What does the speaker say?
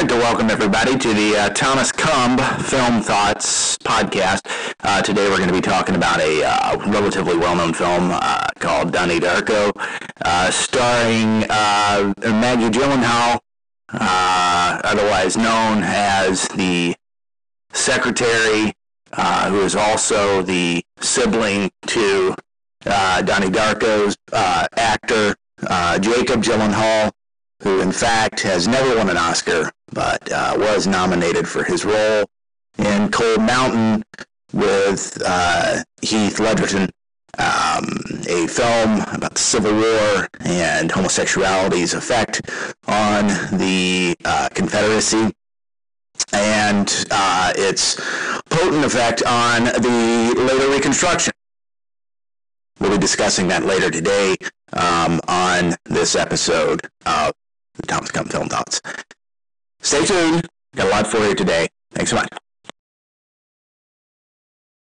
I'd like to welcome everybody to the Thomas Cumb Film Thoughts podcast. Today we're going to be talking about a relatively well-known film called Donnie Darko, starring Maggie Gyllenhaal, otherwise known as the secretary, who is also the sibling to Donnie Darko's actor, Jacob Gyllenhaal, who in fact has never won an Oscar, but was nominated for his role in Cold Mountain with Heath Ledgerton, a film about the Civil War and homosexuality's effect on the Confederacy and its potent effect on the later Reconstruction. We'll be discussing that later today on this episode of the Thomas Cumb Film Thoughts. Stay tuned. Got a lot for you today. Thanks so much.